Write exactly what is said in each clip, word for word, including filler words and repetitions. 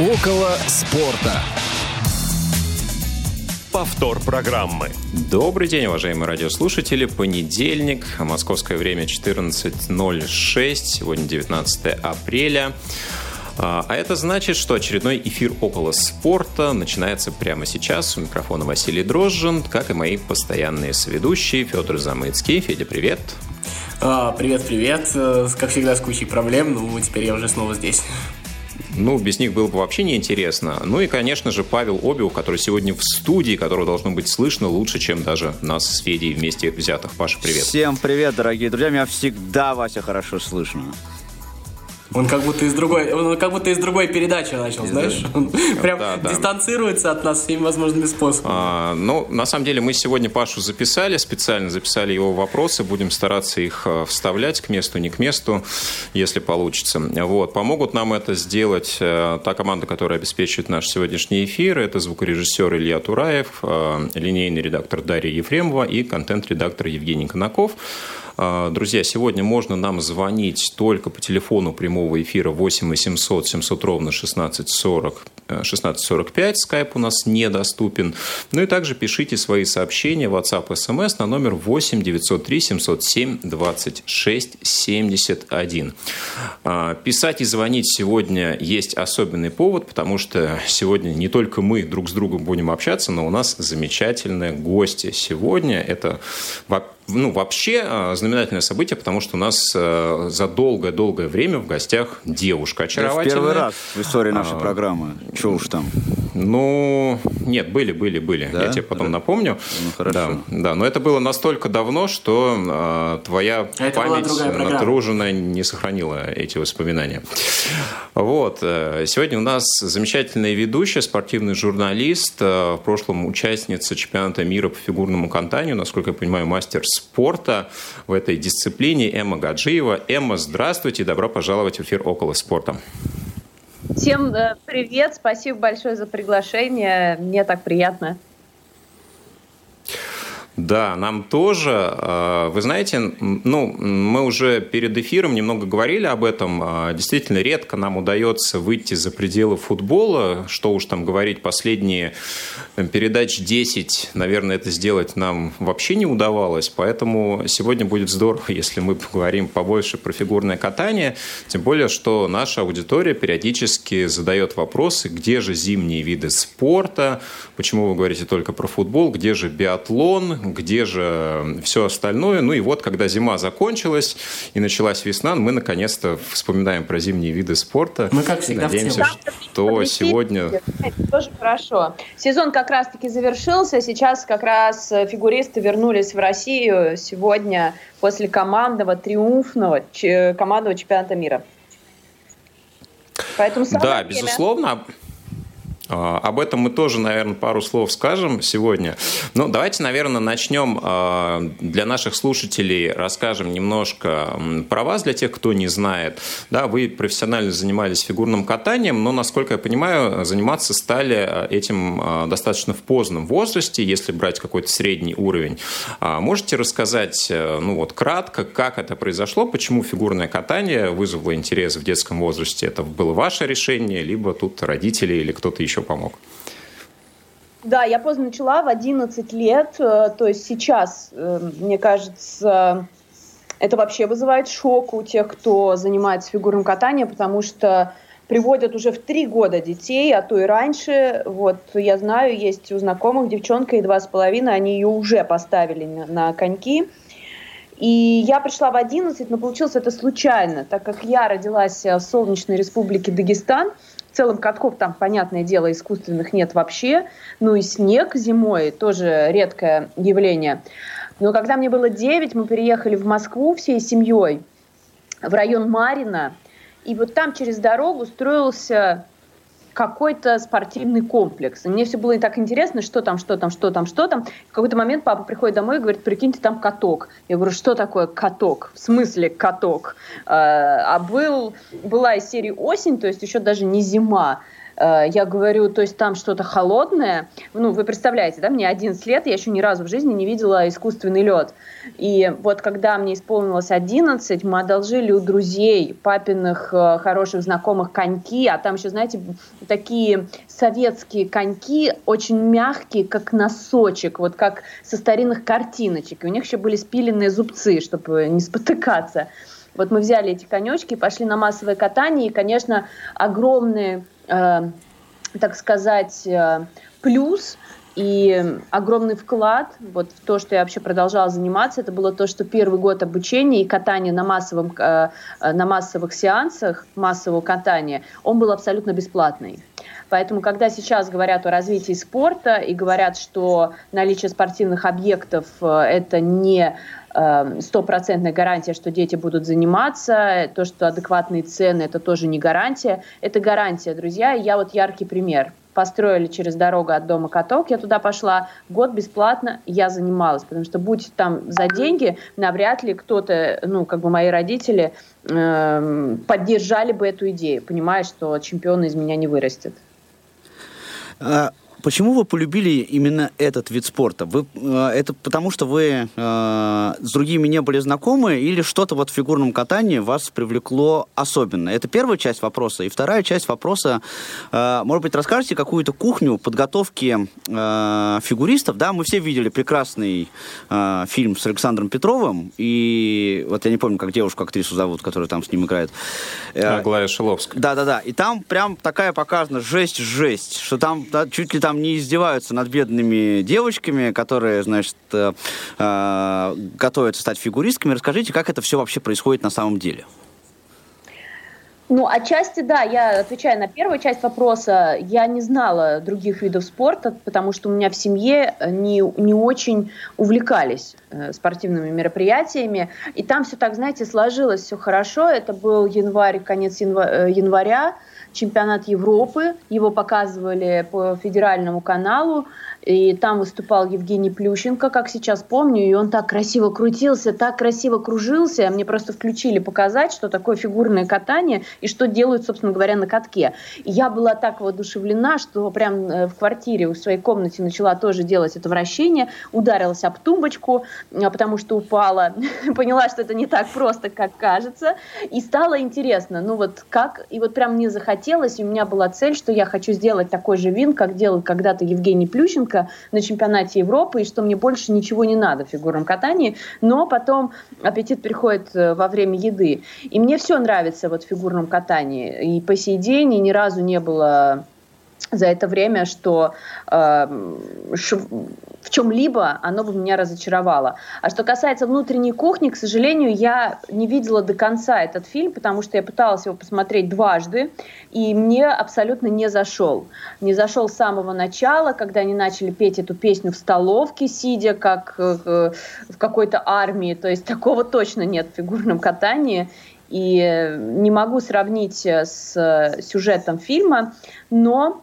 Около спорта. Повтор программы. Добрый день, уважаемые радиослушатели. Понедельник, московское время четырнадцать ноль шесть, сегодня девятнадцатое апреля. А это значит, что очередной эфир «Около спорта» начинается прямо сейчас. У микрофона Василий Дрожжин, как и мои постоянные соведущие Федор Замыцкий. Федя, привет. Привет-привет. А, как всегда, с кучей проблем, но теперь я уже снова здесь. Ну, без них было бы вообще неинтересно. Ну и, конечно же, Павел Обиух, который сегодня в студии, которого должно быть слышно лучше, чем даже нас с Федей вместе взятых. Паша, привет. Всем привет, дорогие друзья. Меня всегда, Вася, хорошо слышно. Он как будто из другой, он как будто из другой передачи начал, из знаешь? Он прям да, да. дистанцируется от нас всеми возможными способами. А, ну, на самом деле, мы сегодня Пашу записали, специально записали его вопросы. Будем стараться их вставлять к месту, не к месту, если получится. Вот. Помогут нам это сделать та команда, которая обеспечивает наш сегодняшний эфир. Это звукорежиссер Илья Тураев, линейный редактор Дарья Ефремова и контент-редактор Евгений Конаков. Друзья, сегодня можно нам звонить только по телефону прямого эфира восемь восемьсот семьсот ровно шестнадцать сорок, шестнадцать сорок пять. Скайп у нас недоступен. Ну и также пишите свои сообщения в WhatsApp, эс эм эс на номер восемь девятьсот три семьсот семь двадцать шесть семьдесят один. Писать и звонить сегодня есть особенный повод, потому что сегодня не только мы друг с другом будем общаться, но у нас замечательные гости. Сегодня это... Ну, вообще, знаменательное событие, потому что у нас за долгое-долгое время в гостях девушка очаровательная. Это первый раз в истории нашей а, программы. Чего уж там? Ну, нет, были-были-были. Да? Я тебе потом да. напомню. Ну, хорошо. Да, да, но это было настолько давно, что а, твоя это память натруженная не сохранила эти воспоминания. Вот. Сегодня у нас замечательная ведущая, спортивный журналист, в прошлом участница чемпионата мира по фигурному катанию, насколько я понимаю, мастер спорта в этой дисциплине Эмма Гаджиева. Эмма, здравствуйте, добро пожаловать в эфир «Около спорта». Всем привет, спасибо большое за приглашение, мне так приятно. Да, нам тоже. Вы знаете, ну, мы уже перед эфиром немного говорили об этом. Действительно, редко нам удается выйти за пределы футбола. Что уж там говорить, последние передач десять, наверное, это сделать нам вообще не удавалось. Поэтому сегодня будет здорово, если мы поговорим побольше про фигурное катание. Тем более, что наша аудитория периодически задает вопросы, где же зимние виды спорта, почему вы говорите только про футбол, где же биатлон, где же все остальное. Ну и вот, когда зима закончилась и началась весна, мы наконец-то вспоминаем про зимние виды спорта. Мы как всегда надеемся, что сегодня... Тоже хорошо. Сезон как раз-таки завершился. Сейчас как раз фигуристы вернулись в Россию сегодня после командного, триумфного командного чемпионата мира. Поэтому да, безусловно... Об этом мы тоже, наверное, пару слов скажем сегодня. Ну, давайте, наверное, начнем. Для наших слушателей расскажем немножко про вас, для тех, кто не знает. Да, вы профессионально занимались фигурным катанием, но, насколько я понимаю, заниматься стали этим достаточно в поздном возрасте, если брать какой-то средний уровень. Можете рассказать, ну вот, кратко, как это произошло, почему фигурное катание вызвало интерес в детском возрасте? Это было ваше решение, либо тут родители или кто-то еще помог? Да, я поздно начала, в одиннадцать лет, то есть сейчас, мне кажется, это вообще вызывает шок у тех, кто занимается фигурным катанием, потому что приводят уже в три года детей, а то и раньше. Вот, я знаю, есть у знакомых девчонка ей два с половиной, они ее уже поставили на коньки. И я пришла в одиннадцать, но получилось это случайно, так как я родилась в солнечной республике Дагестан. В целом катков там, понятное дело, искусственных нет вообще. Ну и снег зимой тоже редкое явление. Но когда мне было девять, мы переехали в Москву всей семьей, в район Марина. И вот там через дорогу строился какой-то спортивный комплекс. И мне все было так интересно, что там, что там, что там, что там. В какой-то момент папа приходит домой и говорит, прикиньте, там каток. Я говорю, что такое каток? В смысле каток? А был, была из серии осень, то есть еще даже не зима. Я говорю, то есть там что-то холодное. Ну, вы представляете, да, мне одиннадцать лет, я еще ни разу в жизни не видела искусственный лед. И вот когда мне исполнилось одиннадцать, мы одолжили у друзей, папиных хороших знакомых коньки, а там еще, знаете, такие советские коньки, очень мягкие, как носочек, вот как со старинных картиночек. И у них еще были спиленные зубцы, чтобы не спотыкаться. Вот мы взяли эти конечки, пошли на массовое катание, и, конечно, огромный, э, так сказать, э, плюс и огромный вклад вот, в то, что я вообще продолжала заниматься, это было то, что первый год обучения и катания на, массовом, э, на массовых сеансах, массового катания, он был абсолютно бесплатный. Поэтому, когда сейчас говорят о развитии спорта и говорят, что наличие спортивных объектов – это не стопроцентная гарантия, что дети будут заниматься, то, что адекватные цены – это тоже не гарантия. Это гарантия, друзья. Я вот яркий пример. Построили через дорогу от дома каток, я туда пошла, год бесплатно я занималась, потому что будь там за деньги, навряд ли кто-то, ну, как бы мои родители э, поддержали бы эту идею, понимая, что чемпион из меня не вырастет. А почему вы полюбили именно этот вид спорта? Вы, э, это потому, что вы э, с другими не были знакомы, или что-то вот в фигурном катании вас привлекло особенно? Это первая часть вопроса. И вторая часть вопроса, э, может быть, расскажете какую-то кухню подготовки э, фигуристов? Да, мы все видели прекрасный э, фильм с Александром Петровым, и вот я не помню, как девушку-актрису зовут, которая там с ним играет. Э, Аглая Шиловская. Да-да-да. И там прям такая показана жесть-жесть, что там да, чуть ли там не издеваются над бедными девочками, которые, значит, э, э, готовятся стать фигуристками. Расскажите, как это все вообще происходит на самом деле? Ну, отчасти, да, я отвечаю на первую часть вопроса. Я не знала других видов спорта, потому что у меня в семье не, не очень увлекались э, спортивными мероприятиями. И там все так, знаете, сложилось все хорошо. Это был январь, конец янва- января. Чемпионат Европы, его показывали по федеральному каналу, и там выступал Евгений Плющенко, как сейчас помню, и он так красиво крутился, так красиво кружился, мне просто включили показать, что такое фигурное катание и что делают, собственно говоря, на катке. И я была так воодушевлена, что прям в квартире, в своей комнате начала тоже делать это вращение, ударилась об тумбочку, потому что упала, поняла, что это не так просто, как кажется, и стало интересно, ну вот как, и вот прям мне захотелось, и у меня была цель, что я хочу сделать такой же винт, как делал когда-то Евгений Плющенко, на чемпионате Европы, и что мне больше ничего не надо в фигурном катании, но потом аппетит приходит во время еды. И мне все нравится вот в фигурном катании. И по сей день и ни разу не было за это время, что э, шв... в чем-либо оно бы меня разочаровало. А что касается внутренней кухни, к сожалению, я не видела до конца этот фильм, потому что я пыталась его посмотреть дважды, и мне абсолютно не зашел. Не зашел с самого начала, когда они начали петь эту песню в столовке, сидя, как э, в какой-то армии. То есть такого точно нет в фигурном катании. И не могу сравнить с сюжетом фильма, но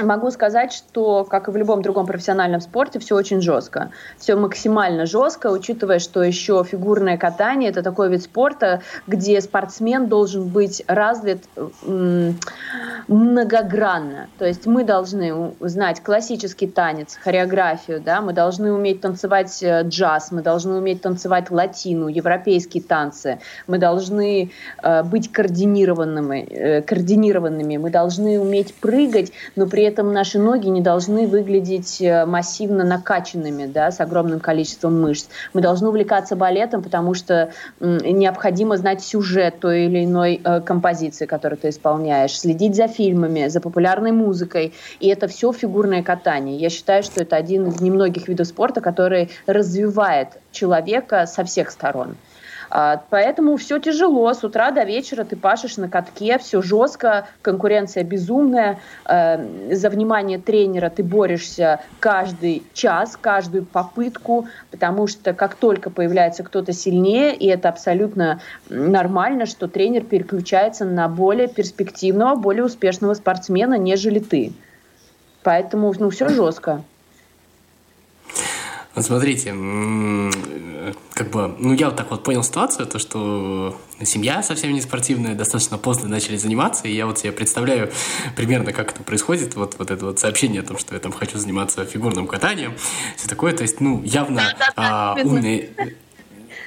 могу сказать, что, как и в любом другом профессиональном спорте, все очень жестко. Все максимально жестко, учитывая, что еще фигурное катание – это такой вид спорта, где спортсмен должен быть развит многогранно. То есть мы должны знать классический танец, хореографию, да? Мы должны уметь танцевать джаз, мы должны уметь танцевать латину, европейские танцы, мы должны э, быть координированными, э, координированными, мы должны уметь прыгать, но при этом наши ноги не должны выглядеть массивно накачанными, да, с огромным количеством мышц. Мы должны увлекаться балетом, потому что м, необходимо знать сюжет той или иной э, композиции, которую ты исполняешь, следить за фильмами, за популярной музыкой. И это все фигурное катание. Я считаю, что это один из немногих видов спорта, который развивает человека со всех сторон. Поэтому все тяжело. С утра до вечера ты пашешь на катке, все жестко, конкуренция безумная. За внимание тренера ты борешься каждый час, каждую попытку, потому что как только появляется кто-то сильнее, и это абсолютно нормально, что тренер переключается на более перспективного, более успешного спортсмена, нежели ты. Поэтому ну, все жестко. Вот смотрите, как бы, ну я вот так вот понял ситуацию, то что семья совсем не спортивная, достаточно поздно начали заниматься, и я вот себе представляю примерно, как это происходит, вот, вот это вот сообщение о том, что я там хочу заниматься фигурным катанием, все такое, то есть, ну, явно а, умные...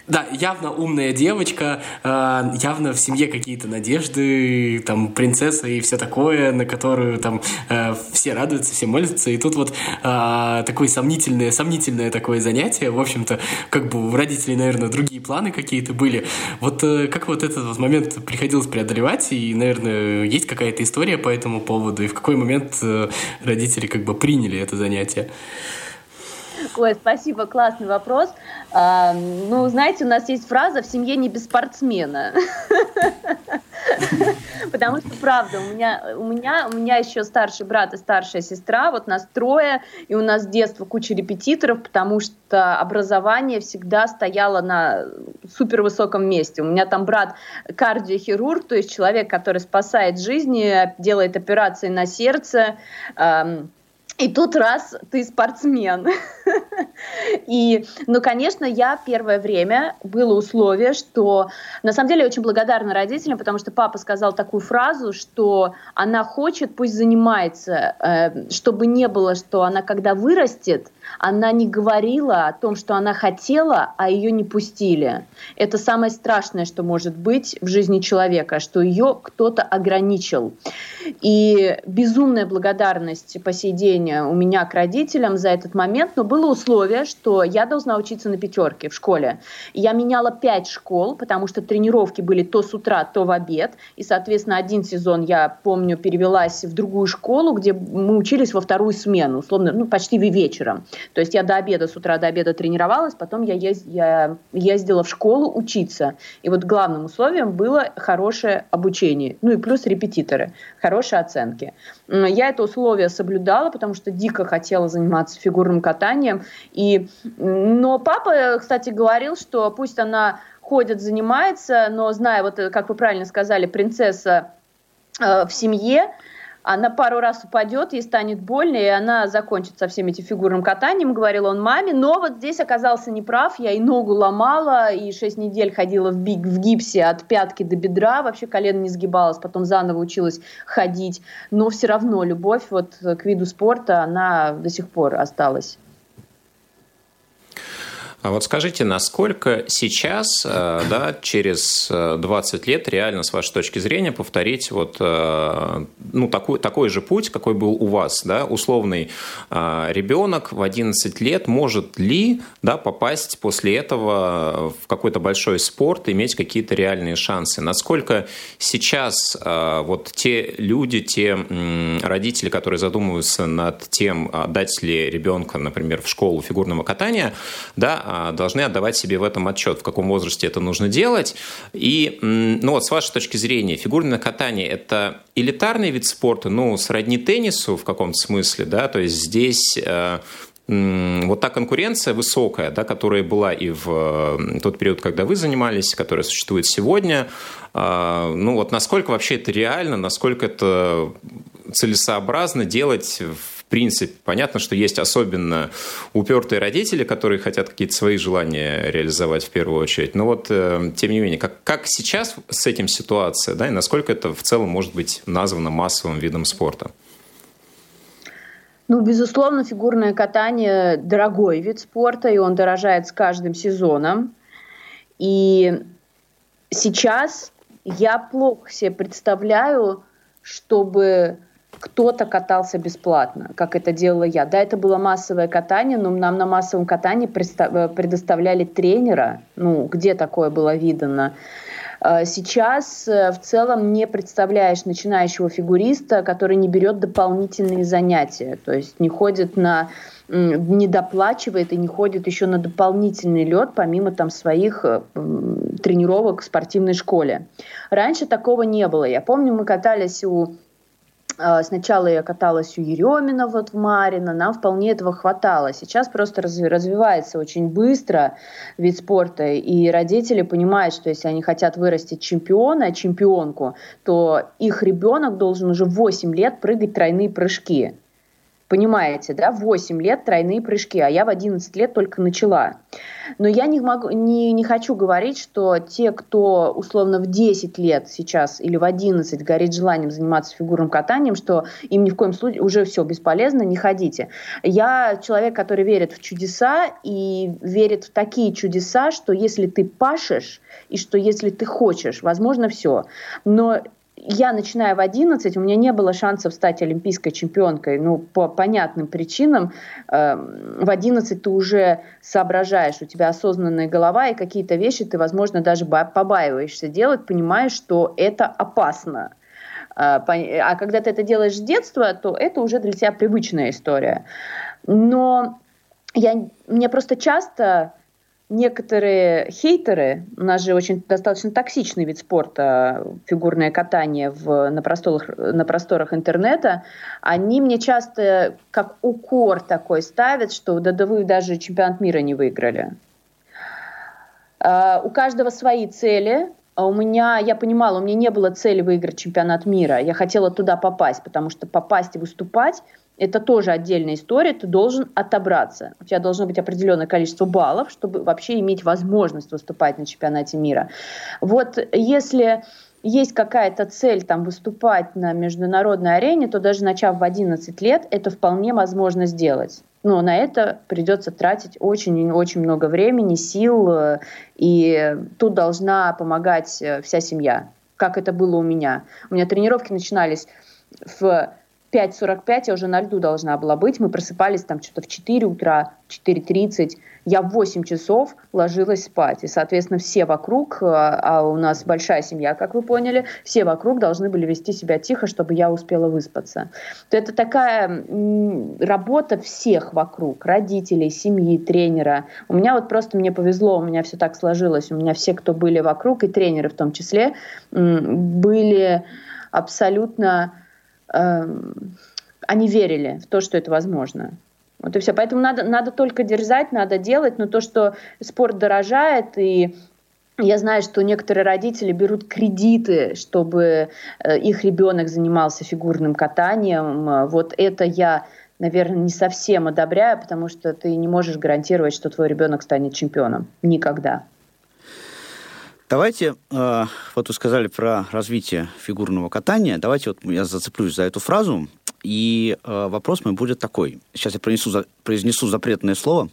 Да, явно умная девочка, явно в семье какие-то надежды, там, принцесса и все такое, на которую там все радуются, все молятся, и тут вот такое сомнительное, сомнительное такое занятие, в общем-то, как бы у родителей, наверное, другие планы какие-то были. Вот как вот этот вот момент приходилось преодолевать, и, наверное, есть какая-то история по этому поводу, и в какой момент родители как бы приняли это занятие? Ой, спасибо, классный вопрос. А, ну, знаете, у нас есть фраза «в семье не без спортсмена». Потому что, правда, у меня, у меня, у меня еще старший брат и старшая сестра, вот нас трое, и у нас с детства куча репетиторов, потому что образование всегда стояло на супервысоком месте. У меня там брат кардиохирург, то есть человек, который спасает жизни, делает операции на сердце. И тут раз ты спортсмен. И, ну, конечно, я первое время, было условие, что... На самом деле я очень благодарна родителям, потому что папа сказал такую фразу, что она хочет, пусть занимается, чтобы не было, что она, когда вырастет, она не говорила о том, что она хотела, а ее не пустили. Это самое страшное, что может быть в жизни человека, что ее кто-то ограничил. И безумная благодарность по сей день у меня к родителям за этот момент, но было условие, что я должна учиться на пятерке в школе. Я меняла пять школ, потому что тренировки были то с утра, то в обед. И, соответственно, один сезон, я помню, перевелась в другую школу, где мы учились во вторую смену, условно, ну, почти вечером. То есть я до обеда, с утра до обеда тренировалась, потом я, ез, я ездила в школу учиться. И вот главным условием было хорошее обучение. Ну и плюс репетиторы, хорошие оценки. Я это условие соблюдала, потому что дико хотела заниматься фигурным катанием. И, но папа, кстати, говорил, что пусть она ходит, занимается, но зная, вот как вы правильно сказали, принцесса э, в семье, она пару раз упадет, ей станет больно, и она закончит со всем этим фигурным катанием, говорил он маме. Но вот здесь оказался неправ, я и ногу ломала, и шесть недель ходила в, биг, в гипсе от пятки до бедра, вообще колено не сгибалось, потом заново училась ходить. Но все равно любовь вот к виду спорта, она до сих пор осталась. А вот скажите, насколько сейчас, да, через двадцать лет реально, с вашей точки зрения, повторить вот, ну, такой, такой же путь, какой был у вас, да, условный ребенок в одиннадцать лет, может ли, да, попасть после этого в какой-то большой спорт, иметь какие-то реальные шансы? Насколько сейчас вот те люди, те родители, которые задумываются над тем, отдать ли ребенка, например, в школу фигурного катания, да, должны отдавать себе в этом отчет, в каком возрасте это нужно делать. И, ну вот, с вашей точки зрения, фигурное катание – это элитарный вид спорта, ну, сродни теннису в каком-то смысле, да, то есть здесь... Вот та конкуренция высокая, да, которая была и в тот период, когда вы занимались, которая существует сегодня, ну вот насколько вообще это реально, насколько это целесообразно делать в принципе? Понятно, что есть особенно упертые родители, которые хотят какие-то свои желания реализовать в первую очередь. Но вот, тем не менее, как, как сейчас с этим ситуация, да, и насколько это в целом может быть названо массовым видом спорта? Ну, безусловно, фигурное катание – дорогой вид спорта, и он дорожает с каждым сезоном. И сейчас я плохо себе представляю, чтобы кто-то катался бесплатно, как это делала я. Да, это было массовое катание, но нам на массовом катании предоставляли тренера. Ну, где такое было видано? Сейчас в целом не представляешь начинающего фигуриста, который не берет дополнительные занятия, то есть не ходит на, не доплачивает и не ходит еще на дополнительный лед, помимо там своих тренировок в спортивной школе. Раньше такого не было. Я помню, мы катались у... Сначала я каталась у Еремина, вот в Марино, нам вполне этого хватало. Сейчас просто развивается очень быстро вид спорта, и родители понимают, что если они хотят вырастить чемпиона, чемпионку, то их ребенок должен уже в восемь лет прыгать тройные прыжки. Понимаете, да, в восемь лет тройные прыжки, а я в одиннадцать лет только начала. Но я не, могу, не, не хочу говорить, что те, кто условно в десять лет сейчас или в одиннадцать горит желанием заниматься фигурным катанием, что им ни в коем случае уже все бесполезно, не ходите. Я человек, который верит в чудеса и верит в такие чудеса, что если ты пашешь и что если ты хочешь, возможно, все. Но я, начиная в одиннадцать, у меня не было шансов стать олимпийской чемпионкой. Ну, по понятным причинам. В одиннадцать ты уже соображаешь, у тебя осознанная голова, и какие-то вещи ты, возможно, даже побаиваешься делать, понимаешь, что это опасно. А когда ты это делаешь с детства, то это уже для тебя привычная история. Но я, мне просто часто... Некоторые хейтеры, у нас же очень достаточно токсичный вид спорта, фигурное катание в, на, просторах, на просторах интернета, они мне часто как укор такой ставят, что да, да вы даже чемпионат мира не выиграли. А, у каждого свои цели. А у меня, я понимала, у меня не было цели выиграть чемпионат мира. Я хотела туда попасть, потому что попасть и выступать – это тоже отдельная история, ты должен отобраться. У тебя должно быть определенное количество баллов, чтобы вообще иметь возможность выступать на чемпионате мира. Вот если есть какая-то цель там, выступать на международной арене, то даже начав в одиннадцать лет, это вполне возможно сделать. Но на это придется тратить очень-очень много времени, сил, и тут должна помогать вся семья, как это было у меня. У меня тренировки начинались в пять сорок пять, я уже на льду должна была быть. Мы просыпались там что-то в четыре утра, четыре тридцать. Я в восемь часов ложилась спать. И, соответственно, все вокруг, а у нас большая семья, как вы поняли, все вокруг должны были вести себя тихо, чтобы я успела выспаться. То это такая работа всех вокруг, родителей, семьи, тренера. У меня вот просто мне повезло, у меня все так сложилось. У меня все, кто были вокруг, и тренеры в том числе, были абсолютно... они верили в то, что это возможно. Вот и все. Поэтому надо, надо только дерзать, надо делать. Но то, что спорт дорожает, и я знаю, что некоторые родители берут кредиты, чтобы их ребенок занимался фигурным катанием. Вот это я, наверное, не совсем одобряю, потому что ты не можешь гарантировать, что твой ребенок станет чемпионом. Никогда. Давайте, вот вы сказали про развитие фигурного катания, давайте вот я зацеплюсь за эту фразу, и вопрос мой будет такой. Сейчас я произнесу, произнесу запретное слово.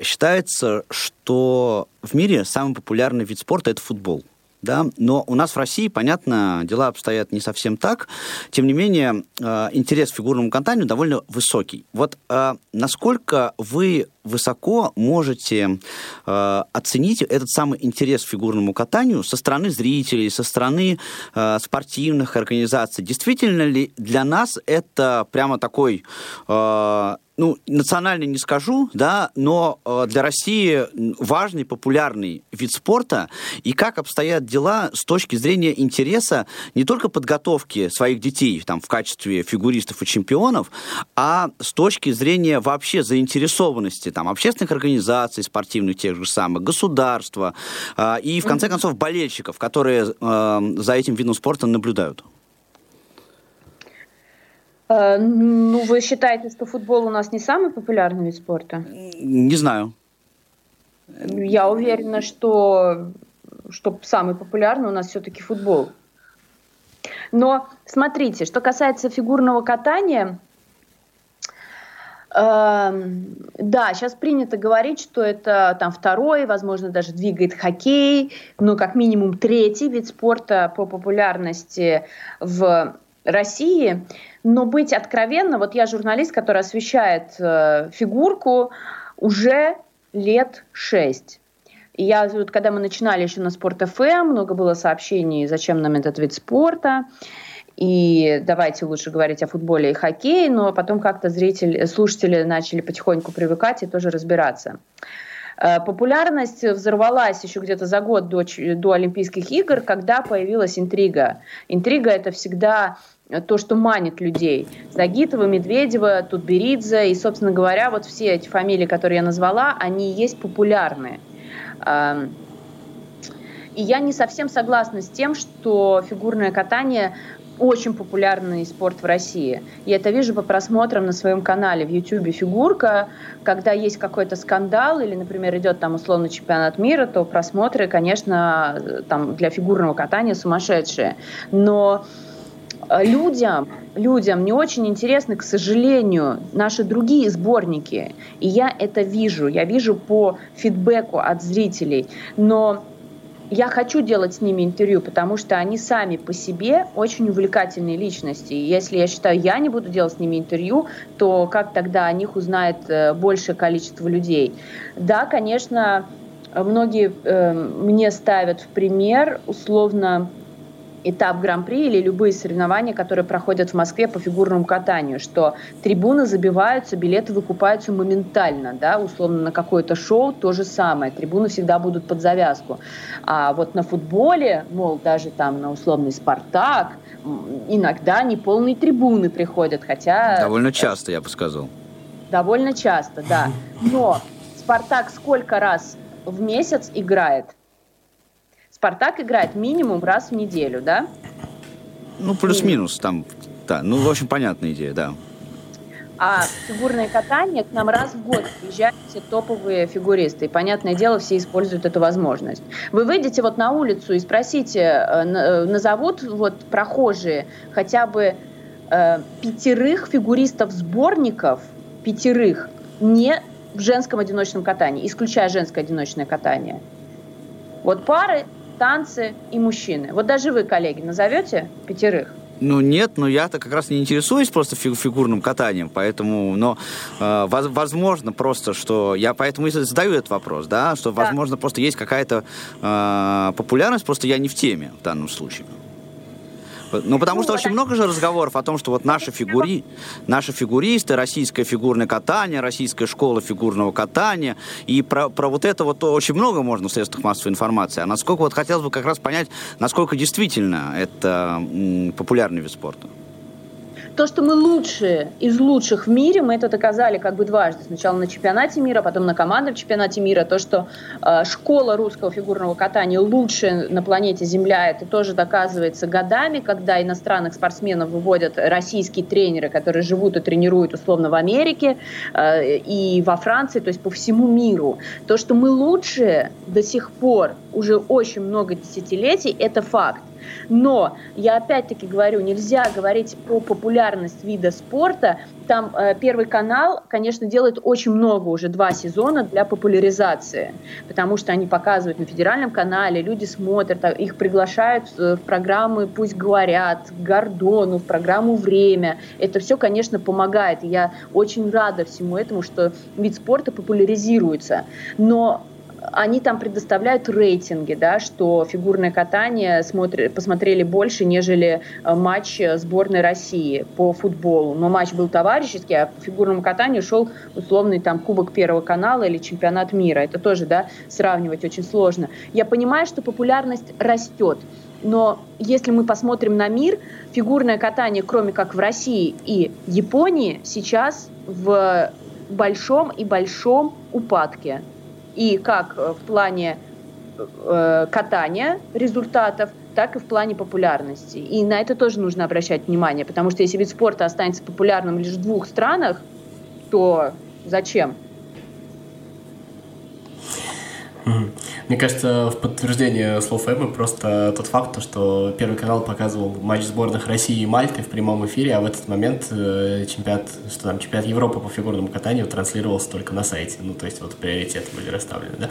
Считается, что в мире самый популярный вид спорта – это футбол. Да? Но у нас в России, понятно, дела обстоят не совсем так. Тем не менее, интерес к фигурному катанию довольно высокий. Вот насколько вы высоко можете оценить этот самый интерес к фигурному катанию со стороны зрителей, со стороны спортивных организаций? Действительно ли для нас это прямо такой... Ну, национально не скажу, да, но для России важный, популярный вид спорта. И как обстоят дела с точки зрения интереса не только подготовки своих детей там, в качестве фигуристов и чемпионов, а с точки зрения вообще заинтересованности там, общественных организаций, спортивных тех же самых, государства и, в конце концов, болельщиков, которые э, за этим видом спорта наблюдают. Ну, вы считаете, что футбол у нас не самый популярный вид спорта? Не знаю. Я уверена, что, что самый популярный у нас все-таки футбол. Но смотрите, что касается фигурного катания, э, да, сейчас принято говорить, что это там второй, возможно, даже двигает хоккей, но как минимум третий вид спорта по популярности в России. Но быть откровенно, вот я журналист, который освещает э, фигурку уже лет шесть. И я, вот, когда мы начинали еще на Спорт.ФМ, много было сообщений, зачем нам этот вид спорта, и давайте лучше говорить о футболе и хоккее, но потом как-то зрители, слушатели начали потихоньку привыкать и тоже разбираться. Э, популярность взорвалась еще где-то за год до, до Олимпийских игр, когда появилась интрига. Интрига – это всегда... то, что манит людей. Загитова, Медведева, Тутберидзе и, собственно говоря, вот все эти фамилии, которые я назвала, они и есть популярные. И я не совсем согласна с тем, что фигурное катание очень популярный спорт в России. Я это вижу по просмотрам на своем канале в Ютьюбе «Фигурка». Когда есть какой-то скандал или, например, идет там условно чемпионат мира, то просмотры, конечно, там для фигурного катания сумасшедшие. Но людям, людям не очень интересны, к сожалению, наши другие сборники. И я это вижу. Я вижу по фидбэку от зрителей. Но я хочу делать с ними интервью, потому что они сами по себе очень увлекательные личности. И если я считаю, я не буду делать с ними интервью, то как тогда о них узнает большее количество людей? Да, конечно, многие э, мне ставят в пример условно этап Гран-при или любые соревнования, которые проходят в Москве по фигурному катанию, что трибуны забиваются, билеты выкупаются моментально, да, условно на какое-то шоу то же самое, трибуны всегда будут под завязку. А вот на футболе, мол, даже там на условный «Спартак» иногда неполные трибуны приходят, хотя... Довольно часто, я бы сказал. Довольно часто, да. Но «Спартак» сколько раз в месяц играет? «Спартак» играет минимум раз в неделю, да? Ну, плюс-минус там, да. Ну, в общем, понятная идея, да. А фигурное катание к нам раз в год приезжают все топовые фигуристы. И, понятное дело, все используют эту возможность. Вы выйдете вот на улицу и спросите, назовут вот прохожие хотя бы э, пятерых фигуристов-сборников, пятерых, не в женском одиночном катании, исключая женское одиночное катание. Вот пары, танцы и мужчины. Вот даже вы, коллеги, назовете пятерых? Ну нет, но я-то как раз не интересуюсь просто фигурным катанием, поэтому, но э, возможно просто, что я поэтому и задаю этот вопрос, да, что да. Возможно просто есть какая-то э, популярность, просто я не в теме в данном случае. Ну, потому что очень много же разговоров о том, что вот наши, фигури... наши фигуристы, российское фигурное катание, российская школа фигурного катания, и про, про вот это вот очень много можно в средствах массовой информации. А насколько вот хотелось бы как раз понять, насколько действительно это м, популярный вид спорта? То, что мы лучшие из лучших в мире, мы это доказали как бы дважды. Сначала на чемпионате мира, потом на командном чемпионате мира. То, что э, школа русского фигурного катания лучшая на планете Земля, это тоже доказывается годами, когда иностранных спортсменов выводят российские тренеры, которые живут и тренируют условно в Америке э, и во Франции, то есть по всему миру. То, что мы лучшие до сих пор, уже очень много десятилетий, это факт. Но я опять-таки говорю, нельзя говорить про популярность вида спорта. Там э, Первый канал, конечно, делает очень много, уже два сезона для популяризации, потому что они показывают на федеральном канале, люди смотрят, их приглашают в программы «Пусть говорят», «Гордону», в программу «Время». Это все, конечно, помогает. И я очень рада всему этому, что вид спорта популяризируется. Но они там предоставляют рейтинги, да, что фигурное катание смотри, посмотрели больше, нежели матч сборной России по футболу. Но матч был товарищеский, а по фигурному катанию шел условный там Кубок Первого канала или Чемпионат мира. Это тоже, да, сравнивать очень сложно. Я понимаю, что популярность растет. Но если мы посмотрим на мир, фигурное катание, кроме как в России и Японии, сейчас в большом и большом упадке. И как в плане э, катания результатов, так и в плане популярности. И на это тоже нужно обращать внимание, потому что если вид спорта останется популярным лишь в двух странах, то зачем? Мне кажется, в подтверждение слов Эммы просто тот факт, что Первый канал показывал матч сборных России и Мальты в прямом эфире, а в этот момент чемпионат, что там, чемпионат Европы по фигурному катанию транслировался только на сайте. Ну, то есть, вот приоритеты были расставлены, да?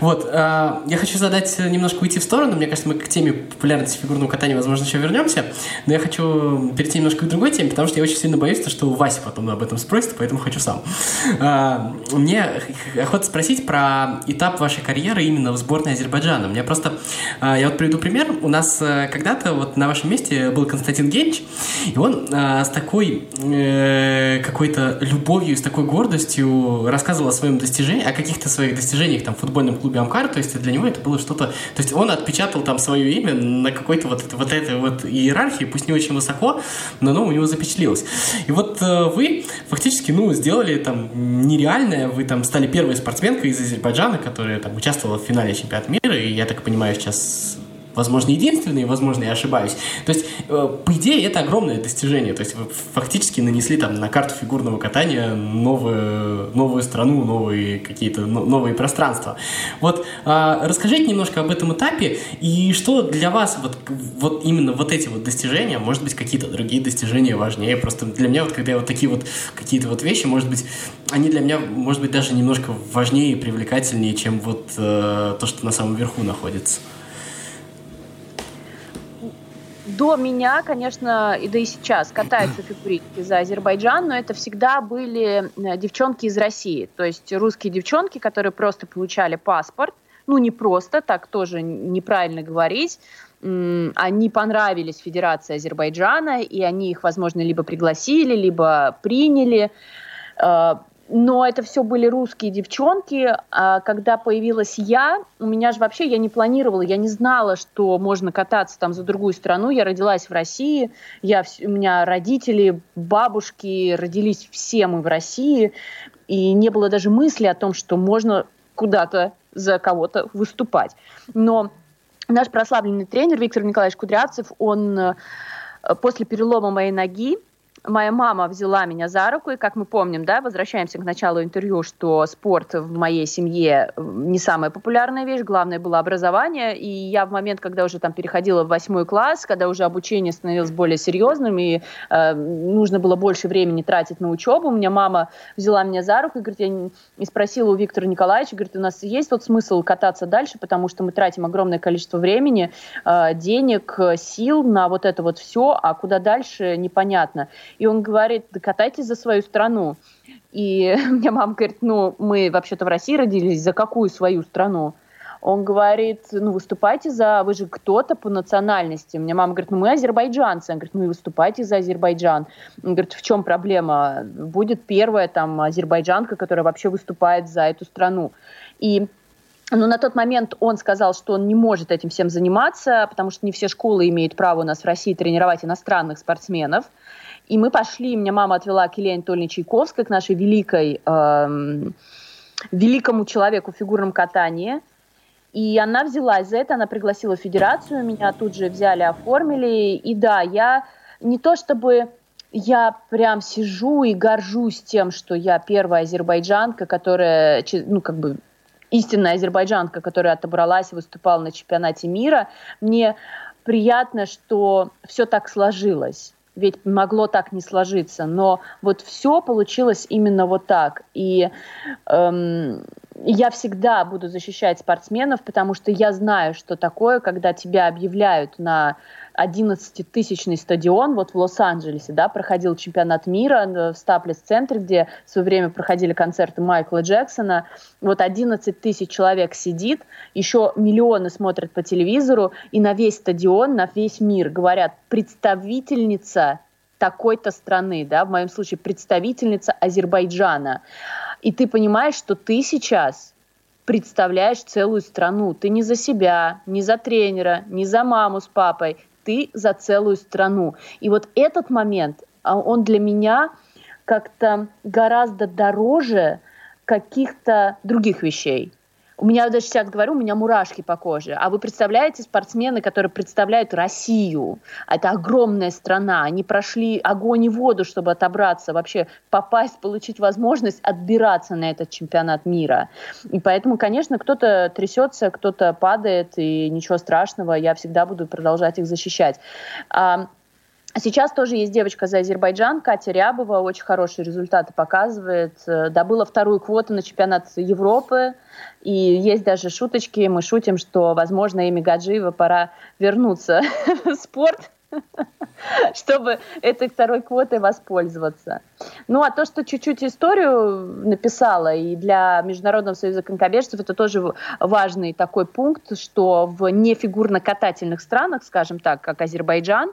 Вот. Я хочу задать, немножко уйти в сторону. Мне кажется, мы к теме популярности фигурного катания, возможно, еще вернемся. Но я хочу перейти немножко к другой теме, потому что я очень сильно боюсь, что Вася потом об этом спросит, поэтому хочу сам. Мне охота спросить про этап вашей карьеры именно в сборной Азербайджана. У меня просто... Я вот приведу пример. У нас когда-то вот на вашем месте был Константин Генч, и он с такой какой-то любовью, с такой гордостью рассказывал о своем достижении, о каких-то своих достижениях там в футбольном клубе «Амкар». То есть для него это было что-то... То есть он отпечатал там свое имя на какой-то вот, вот этой вот иерархии, пусть не очень высоко, но оно у него запечатлелось. И вот вы фактически, ну, сделали там нереальное. Вы там стали первой спортсменкой из Азербайджана, которая там участвовала в финале чемпионата мира, и я так понимаю, сейчас возможно, единственный, возможно, я ошибаюсь. То есть, по идее, это огромное достижение. То есть, вы фактически нанесли там на карту фигурного катания новую, новую страну, новые какие-то новые пространства. Вот расскажите немножко об этом этапе и что для вас вот, вот именно вот эти вот достижения, может быть, какие-то другие достижения важнее. Просто для меня вот, когда я вот такие вот какие-то вот вещи, может быть, они для меня, может быть, даже немножко важнее и привлекательнее, чем вот э, то, что на самом верху находится. До меня, конечно, и да и сейчас катаются фигуристки за Азербайджан, но это всегда были девчонки из России, то есть русские девчонки, которые просто получали паспорт, ну не просто, так тоже неправильно говорить, они понравились Федерации Азербайджана, и они их, возможно, либо пригласили, либо приняли, но это все были русские девчонки. А когда появилась я, у меня же вообще, я не планировала, я не знала, что можно кататься там за другую страну. Я родилась в России, я, у меня родители, бабушки, родились все мы в России. И не было даже мысли о том, что можно куда-то за кого-то выступать. Но наш прославленный тренер Виктор Николаевич Кудрявцев, он после перелома моей ноги, моя мама взяла меня за руку, и, как мы помним, да, возвращаемся к началу интервью, что спорт в моей семье не самая популярная вещь, главное было образование, и я в момент, когда уже там переходила в восьмой класс, когда уже обучение становилось более серьезным, и э, нужно было больше времени тратить на учебу, у меня мама взяла меня за руку и, говорит, я не... и спросила у Виктора Николаевича, говорит, у нас есть тот смысл кататься дальше, потому что мы тратим огромное количество времени, э, денег, сил на вот это вот все, а куда дальше непонятно. И он говорит, да катайтесь за свою страну. И мне мама говорит, ну, мы вообще-то в России родились, за какую свою страну? Он говорит, ну, выступайте за, вы же кто-то по национальности. Мне мама говорит, ну, мы азербайджанцы. Он говорит, ну, и выступайте за Азербайджан. Он говорит, в чем проблема? Будет первая там азербайджанка, которая вообще выступает за эту страну. И... Но на тот момент он сказал, что он не может этим всем заниматься, потому что не все школы имеют право у нас в России тренировать иностранных спортсменов. И мы пошли, меня мама отвела к Елене Анатольевне Чайковской, к нашей великой, эм, великому человеку в фигурном катании. И она взялась за это, она пригласила федерацию, меня тут же взяли, оформили. И да, я не то чтобы... Я прям сижу и горжусь тем, что я первая азербайджанка, которая, ну как бы... истинная азербайджанка, которая отобралась и выступала на чемпионате мира. Мне приятно, что все так сложилось, ведь могло так не сложиться, но вот все получилось именно вот так. И эм, я всегда буду защищать спортсменов, потому что я знаю, что такое, когда тебя объявляют на одиннадцатитысячный стадион, вот в Лос-Анджелесе, да, проходил чемпионат мира в Стаплес-центре, где в свое время проходили концерты Майкла Джексона, вот одиннадцать тысяч человек сидит, еще миллионы смотрят по телевизору, и на весь стадион, на весь мир говорят «представительница такой-то страны», да, в моем случае «представительница Азербайджана». И ты понимаешь, что ты сейчас... представляешь целую страну. Ты не за себя, не за тренера, не за маму с папой. Ты за целую страну. И вот этот момент, он для меня как-то гораздо дороже каких-то других вещей. У меня, даже сейчас говорю, у меня мурашки по коже. А вы представляете, спортсмены, которые представляют Россию, это огромная страна, они прошли огонь и воду, чтобы отобраться, вообще попасть, получить возможность отбираться на этот чемпионат мира. И поэтому, конечно, кто-то трясется, кто-то падает, и ничего страшного, я всегда буду продолжать их защищать. Сейчас тоже есть девочка за Азербайджан, Катя Рябова, очень хорошие результаты показывает, добыла вторую квоту на чемпионат Европы, и есть даже шуточки, мы шутим, что, возможно, Эмме Гаджиева пора вернуться в спорт, чтобы этой второй квотой воспользоваться. Ну, а то, что чуть-чуть историю написала, и для Международного союза конькобежцев это тоже важный такой пункт, что в нефигурно-катательных странах, скажем так, как Азербайджан,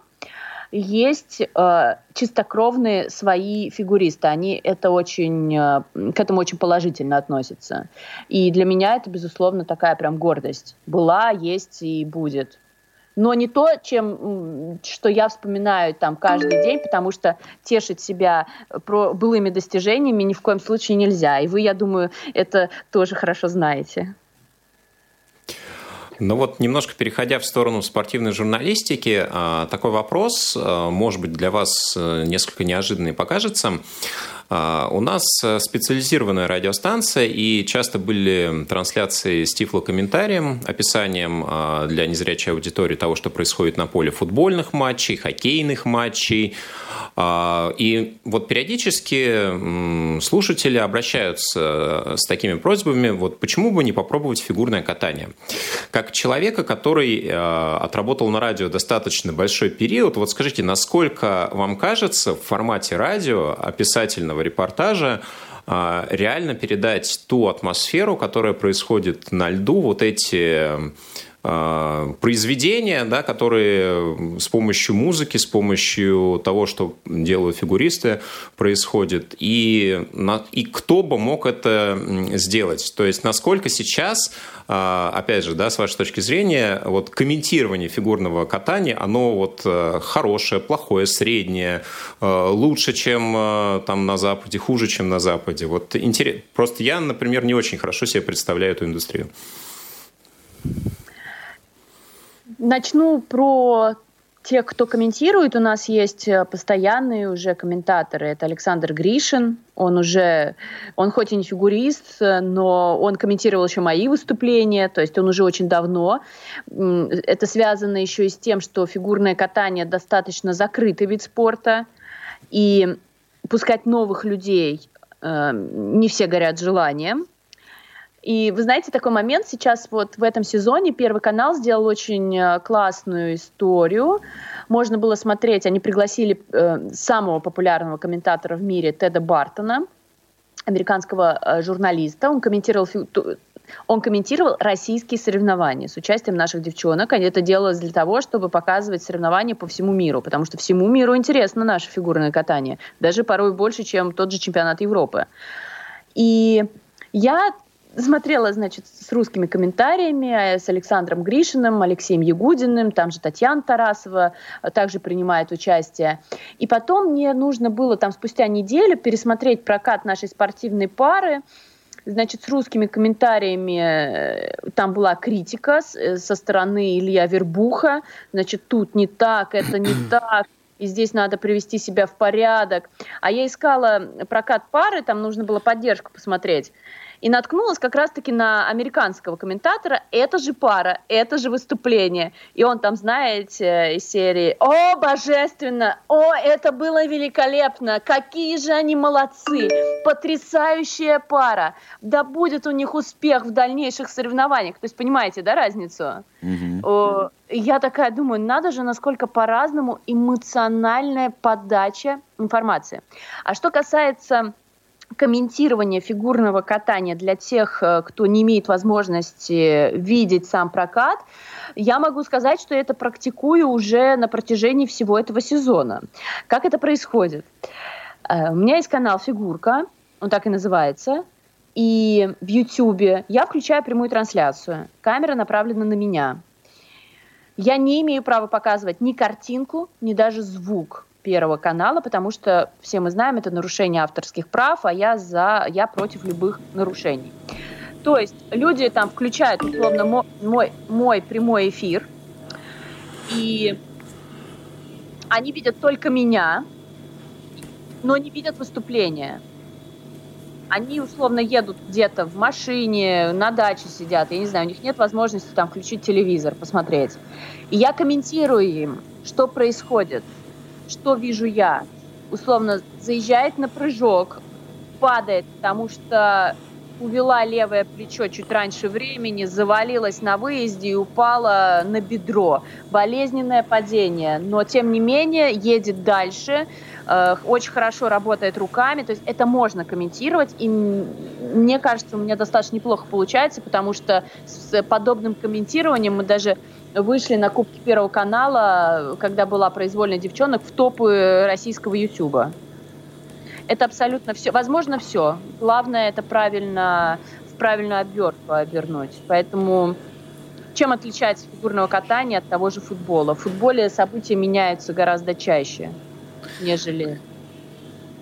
есть э, чистокровные свои фигуристы, они это очень, э, к этому очень положительно относятся. И для меня это, безусловно, такая прям гордость. Была, есть и будет. Но не то, чем, что я вспоминаю там каждый день, потому что тешить себя про былыми достижениями ни в коем случае нельзя. И вы, я думаю, это тоже хорошо знаете. Ну вот, немножко переходя в сторону спортивной журналистики, такой вопрос, может быть, для вас несколько неожиданный покажется. У нас специализированная радиостанция, и часто были трансляции с тифлокомментарием, описанием для незрячей аудитории того, что происходит на поле футбольных матчей, хоккейных матчей. И вот периодически слушатели обращаются с такими просьбами, вот почему бы не попробовать фигурное катание. Как человека, который отработал на радио достаточно большой период, вот скажите, насколько вам кажется в формате радио описательного репортажа реально передать ту атмосферу, которая происходит на льду, вот эти произведения, да, которые с помощью музыки, с помощью того, что делают фигуристы, происходит, и, и кто бы мог это сделать? То есть насколько сейчас, опять же, да, с вашей точки зрения, вот комментирование фигурного катания, оно вот хорошее, плохое, среднее, лучше, чем там на Западе, хуже, чем на Западе? Вот интерес... Просто я, например, не очень хорошо себе представляю эту индустрию. Начну про тех, кто комментирует. У нас есть постоянные уже комментаторы. Это Александр Гришин. Он уже, он хоть и не фигурист, но он комментировал еще мои выступления. То есть он уже очень давно. Это связано еще и с тем, что фигурное катание достаточно закрытый вид спорта. И пускать новых людей не все горят желанием. И вы знаете, такой момент сейчас вот в этом сезоне Первый канал сделал очень классную историю. Можно было смотреть, они пригласили э, самого популярного комментатора в мире Теда Бартона, американского э, журналиста. Он комментировал, он комментировал российские соревнования с участием наших девчонок. Они это делалось для того, чтобы показывать соревнования по всему миру, потому что всему миру интересно наше фигурное катание, даже порой больше, чем тот же чемпионат Европы. И я... Смотрела, значит, с русскими комментариями, с Александром Гришиным, Алексеем Ягудиным, там же Татьяна Тарасова также принимает участие. И потом мне нужно было там спустя неделю пересмотреть прокат нашей спортивной пары. Значит, с русскими комментариями там была критика со стороны Илья Вербуха. Значит, тут не так, это не так. И здесь надо привести себя в порядок. А я искала прокат пары, там нужно было поддержку посмотреть. И наткнулась как раз-таки на американского комментатора. Это же пара, это же выступление. И он там, знаете, из серии «О, божественно! О, это было великолепно! Какие же они молодцы! Потрясающая пара! Да будет у них успех в дальнейших соревнованиях!» То есть, понимаете, да, разницу? Mm-hmm. О, я такая думаю, надо же, насколько по-разному эмоциональная подача информации. А что касается... комментирование фигурного катания для тех, кто не имеет возможности видеть сам прокат, я могу сказать, что это практикую уже на протяжении всего этого сезона. Как это происходит? У меня есть канал «Фигурка», он так и называется, и в Ютьюбе я включаю прямую трансляцию. Камера направлена на меня. Я не имею права показывать ни картинку, ни даже звук Первого канала, потому что, все мы знаем, это нарушение авторских прав, а я, за, я против любых нарушений. То есть люди там включают, условно, мой, мой, мой прямой эфир, и они видят только меня, но не видят выступления. Они, условно, едут где-то в машине, на даче сидят, я не знаю, у них нет возможности там включить телевизор, посмотреть. И я комментирую им, что происходит. Что вижу я? Условно, заезжает на прыжок, падает, потому что увела левое плечо чуть раньше времени, завалилась на выезде и упала на бедро. Болезненное падение, но тем не менее едет дальше, э, очень хорошо работает руками, то есть это можно комментировать, и мне кажется, у меня достаточно неплохо получается, потому что с подобным комментированием мы даже вышли на Кубке Первого канала, когда была произвольная девчонок, в топы российского Ютуба. Это абсолютно все. Возможно, все. Главное, это правильно, в правильную обертку обернуть. Поэтому чем отличается фигурного катания от того же футбола? В футболе события меняются гораздо чаще, нежели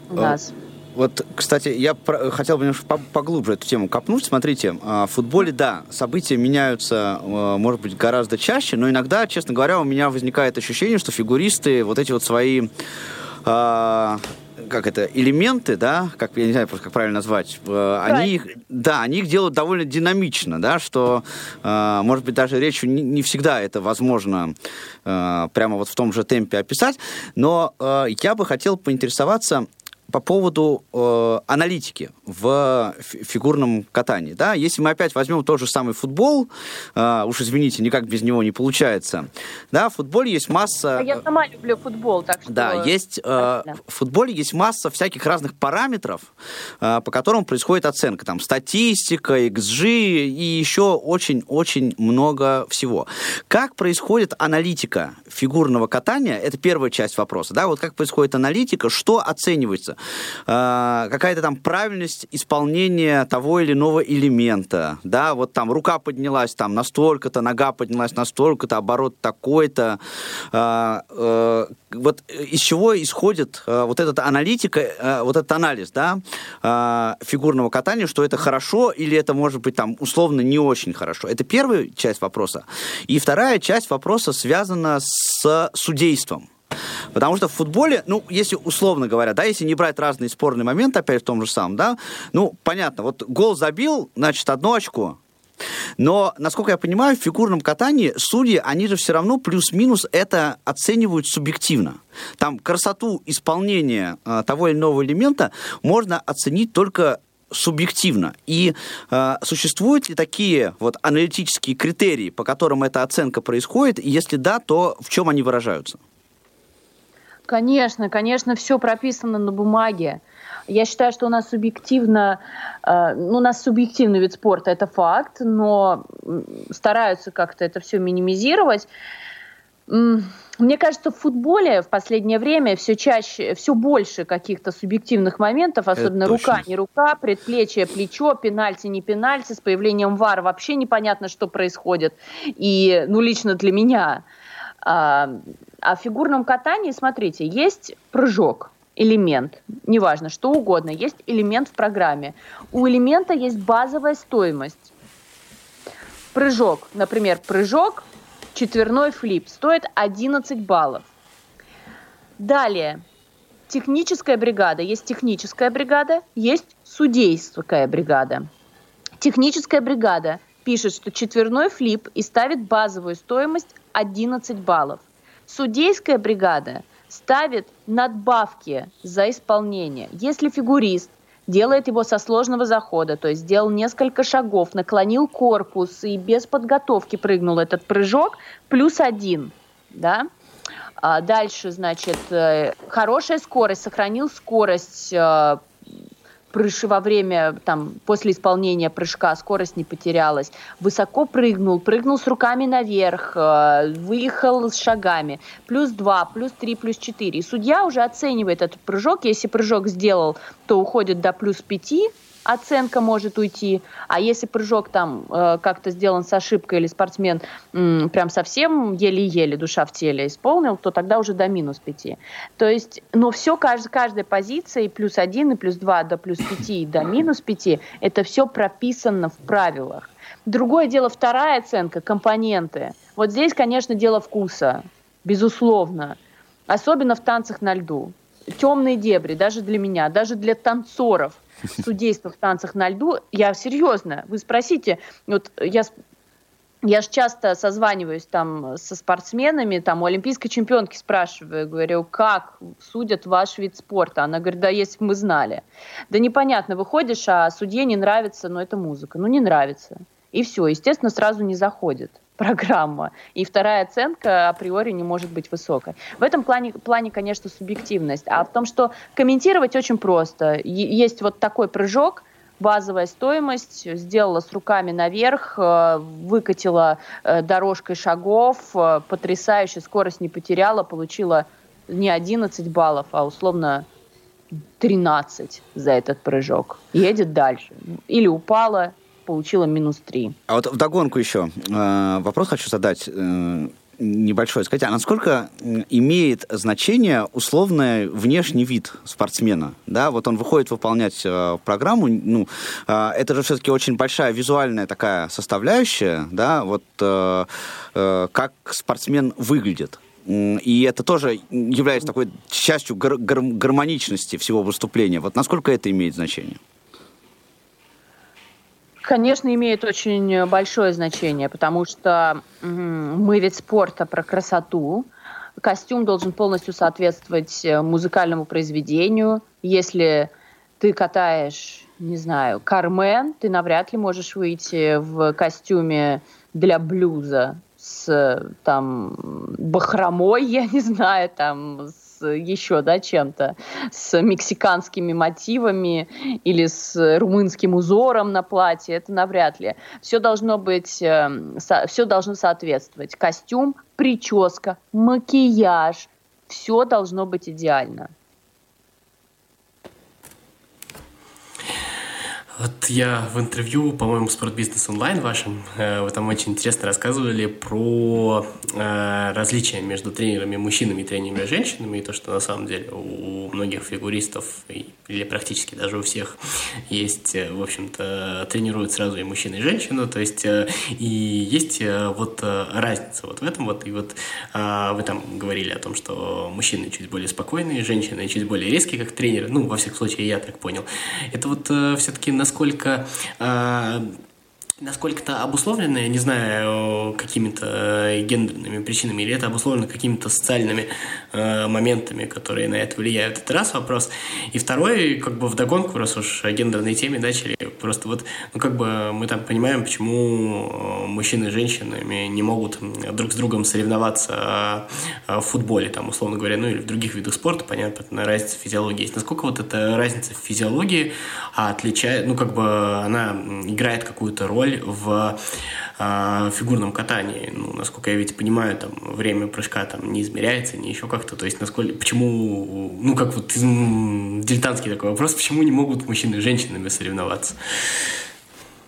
у нас. Вот, кстати, я хотел бы немножко поглубже эту тему копнуть. Смотрите, в футболе, да, события меняются, может быть, гораздо чаще, но иногда, честно говоря, у меня возникает ощущение, что фигуристы вот эти вот свои... Э- как это, элементы, да, как, я не знаю, просто как правильно назвать, э, они, их, да, они их делают довольно динамично, да, что, э, может быть, даже речью не, не всегда это возможно э, прямо вот в том же темпе описать, но э, я бы хотел поинтересоваться по поводу э, аналитики в фигурном катании, да, если мы опять возьмем тот же самый футбол, э, уж извините, никак без него не получается, да, в футболе есть масса... Я сама люблю футбол, так что... Да, есть, э, в футболе есть масса всяких разных параметров, э, по которым происходит оценка, там, статистика, икс джи и еще очень-очень много всего. Как происходит аналитика фигурного катания, это первая часть вопроса, да, вот как происходит аналитика, что оценивается? Какая-то там правильность исполнения того или иного элемента, да, вот там рука поднялась там настолько-то, нога поднялась настолько-то, оборот такой-то, вот из чего исходит вот этот аналитика, вот этот анализ, да, фигурного катания, что это хорошо или это, может быть, там условно не очень хорошо. Это первая часть вопроса. И вторая часть вопроса связана с судейством. Потому что в футболе, ну, если условно говоря, да, если не брать разные спорные моменты, опять в том же самом, да, ну, понятно, вот гол забил, значит, одно очко. Но, насколько я понимаю, в фигурном катании судьи, они же все равно плюс-минус это оценивают субъективно. Там красоту исполнения э, того или иного элемента можно оценить только субъективно. И э, существуют ли такие вот аналитические критерии, по которым эта оценка происходит? И если да, то в чем они выражаются? Конечно, конечно, все прописано на бумаге. Я считаю, что у нас субъективно, э, ну, у нас субъективный вид спорта, это факт, но стараются как-то это все минимизировать. Мне кажется, в футболе в последнее время все чаще, все больше каких-то субъективных моментов, особенно рука, не рука, предплечье, плечо, пенальти, не пенальти, с появлением ВАР вообще непонятно, что происходит. И, ну, лично для меня... Э, А в фигурном катании, смотрите, есть прыжок, элемент, неважно, что угодно, есть элемент в программе. У элемента есть базовая стоимость. Прыжок, например, прыжок, четверной флип, стоит одиннадцать баллов. Далее, техническая бригада, есть техническая бригада, есть судейская бригада. Техническая бригада пишет, что четверной флип и ставит базовую стоимость одиннадцать баллов. Судейская бригада ставит надбавки за исполнение. Если фигурист делает его со сложного захода, то есть сделал несколько шагов, наклонил корпус и без подготовки прыгнул этот прыжок, плюс один. Да? А дальше, значит, хорошая скорость, сохранил скорость прыжка во время, там, после исполнения прыжка, скорость не потерялась, высоко прыгнул, прыгнул с руками наверх, выехал с шагами, плюс два, плюс три, плюс четыре. И судья уже оценивает этот прыжок. Если прыжок сделал, то уходит до плюс пяти, оценка может уйти. А если прыжок там э, как-то сделан с ошибкой или спортсмен э, прям совсем еле-еле душа в теле исполнил, то тогда уже до минус пяти. То есть, но все, каждая, каждая позиция, и плюс один, и плюс два, до плюс пяти, и до минус пяти, это все прописано в правилах. Другое дело, вторая оценка, компоненты. Вот здесь, конечно, дело вкуса, безусловно. Особенно в танцах на льду. Темные дебри, даже для меня, даже для танцоров. Судейство в танцах на льду. Я серьезно, вы спросите, вот я, я же часто созваниваюсь там со спортсменами, там у олимпийской чемпионки спрашиваю, говорю, как судят ваш вид спорта? Она говорит, да если бы мы знали. Да непонятно, выходишь, а судье не нравится, но это музыка, ну не нравится. И все, естественно, сразу не заходит программа. И вторая оценка априори не может быть высокой. В этом плане, плане, конечно, субъективность. А в том, что комментировать очень просто. Есть вот такой прыжок, базовая стоимость, сделала с руками наверх, выкатила дорожкой шагов, потрясающе, скорость не потеряла, получила не одиннадцать баллов, а условно тринадцать за этот прыжок. Едет дальше. Или упала, получила минус три. А вот вдогонку еще э, вопрос хочу задать. Э, небольшое сказать, а насколько имеет значение условный внешний вид спортсмена? Да, вот он выходит выполнять э, программу, ну, э, это же все-таки очень большая визуальная такая составляющая, да, вот э, э, как спортсмен выглядит. И это тоже является такой частью гар- гар- гармоничности всего выступления. Вот насколько это имеет значение? Конечно, имеет очень большое значение, потому что мы ведь спорта про красоту. Костюм должен полностью соответствовать музыкальному произведению. Если ты катаешь, не знаю, Кармен, ты навряд ли можешь выйти в костюме для блюза с там бахромой, я не знаю, там с еще да, чем-то, с мексиканскими мотивами или с румынским узором на платье, это навряд ли. Все должно быть, все должно соответствовать. Костюм, прическа, макияж, все должно быть идеально. Вот я в интервью, по-моему, «Спортбизнес онлайн» вашем, вы там очень интересно рассказывали про различия между тренерами мужчинами и тренерами женщинами, и то, что на самом деле у многих фигуристов, или практически даже у всех, есть, в общем-то, тренируют сразу и мужчину, и женщину, то есть и есть вот разница вот в этом вот, и вот вы там говорили о том, что мужчины чуть более спокойные, женщины чуть более резкие, как тренеры, ну, во всяком случае, я так понял. Это вот все-таки на Насколько, э, насколько-то обусловлено, я не знаю, какими-то гендерными причинами, или это обусловлено какими-то социальными э, моментами, которые на это влияют. Это раз вопрос. И второй, как бы вдогонку, раз уж о гендерной теме начали, просто вот, ну, как бы мы там понимаем, почему мужчины и женщины не могут друг с другом соревноваться в футболе, там, условно говоря, ну, или в других видах спорта, понятно, разница в физиологии есть. Насколько вот эта разница в физиологии отличает, ну, как бы она играет какую-то роль в э, фигурном катании? Ну, насколько я ведь понимаю, там, время прыжка там не измеряется, не еще как-то, то есть, насколько, почему, ну, как вот дилетантский такой вопрос, почему не могут мужчины и женщинами соревноваться?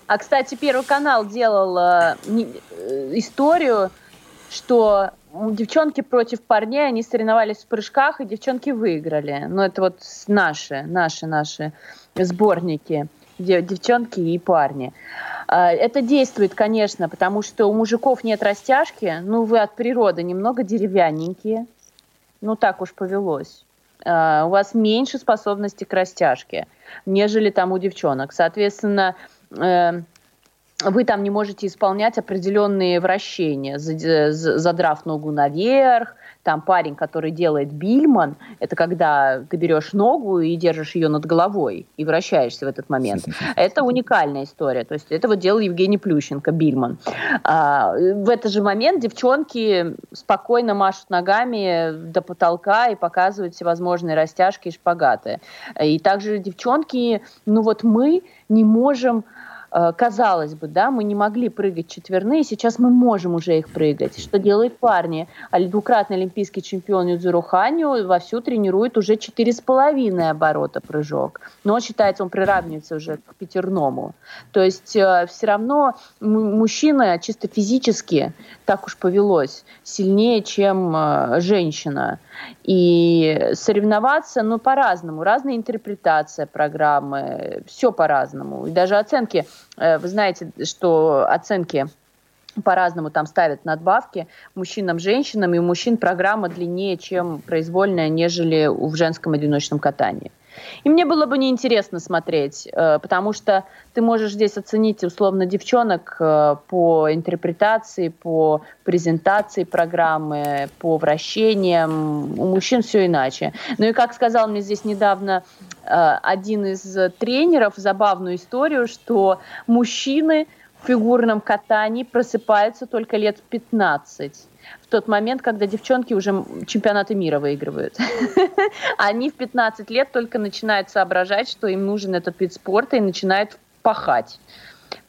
А, кстати, Первый канал делал э, историю, что девчонки против парней, они соревновались в прыжках, и девчонки выиграли. Ну, это вот наши, наши, наши сборники, девчонки и парни. Это действует, конечно, потому что у мужиков нет растяжки, ну, вы от природы немного деревянненькие, ну, так уж повелось. Uh, у вас меньше способности к растяжке, нежели там у девчонок. Соответственно, uh, вы там не можете исполнять определенные вращения, задрав ногу наверх. Там парень, который делает бильман, это когда ты берешь ногу и держишь ее над головой и вращаешься в этот момент. Это уникальная история. То есть это вот делал Евгений Плющенко, бильман. А, в этот же момент девчонки спокойно машут ногами до потолка и показывают всевозможные растяжки и шпагаты. И также девчонки, ну вот мы не можем... Казалось бы, да, мы не могли прыгать четверные, сейчас мы можем уже их прыгать. Что делают парни? Двукратный олимпийский чемпион Юдзуру Ханю вовсю тренирует уже четыре с половиной оборота прыжок. Но, считается, он приравнивается уже к пятерному. То есть э, все равно м- мужчина чисто физически, так уж повелось, сильнее, чем э, женщина. И соревноваться, ну, по-разному. Разная интерпретация программы, все по-разному. И даже оценки... Вы знаете, что оценки по-разному там ставят надбавки мужчинам, женщинам, и у мужчин программа длиннее, чем произвольная, нежели в женском одиночном катании. И мне было бы неинтересно смотреть, потому что ты можешь здесь оценить условно девчонок по интерпретации, по презентации программы, по вращениям. У мужчин все иначе. Ну и как сказал мне здесь недавно один из тренеров забавную историю, что мужчины в фигурном катании просыпаются только лет в пятнадцать. В тот момент, когда девчонки уже чемпионаты мира выигрывают. Они в пятнадцать лет только начинают соображать, что им нужен этот вид спорта, и начинают пахать.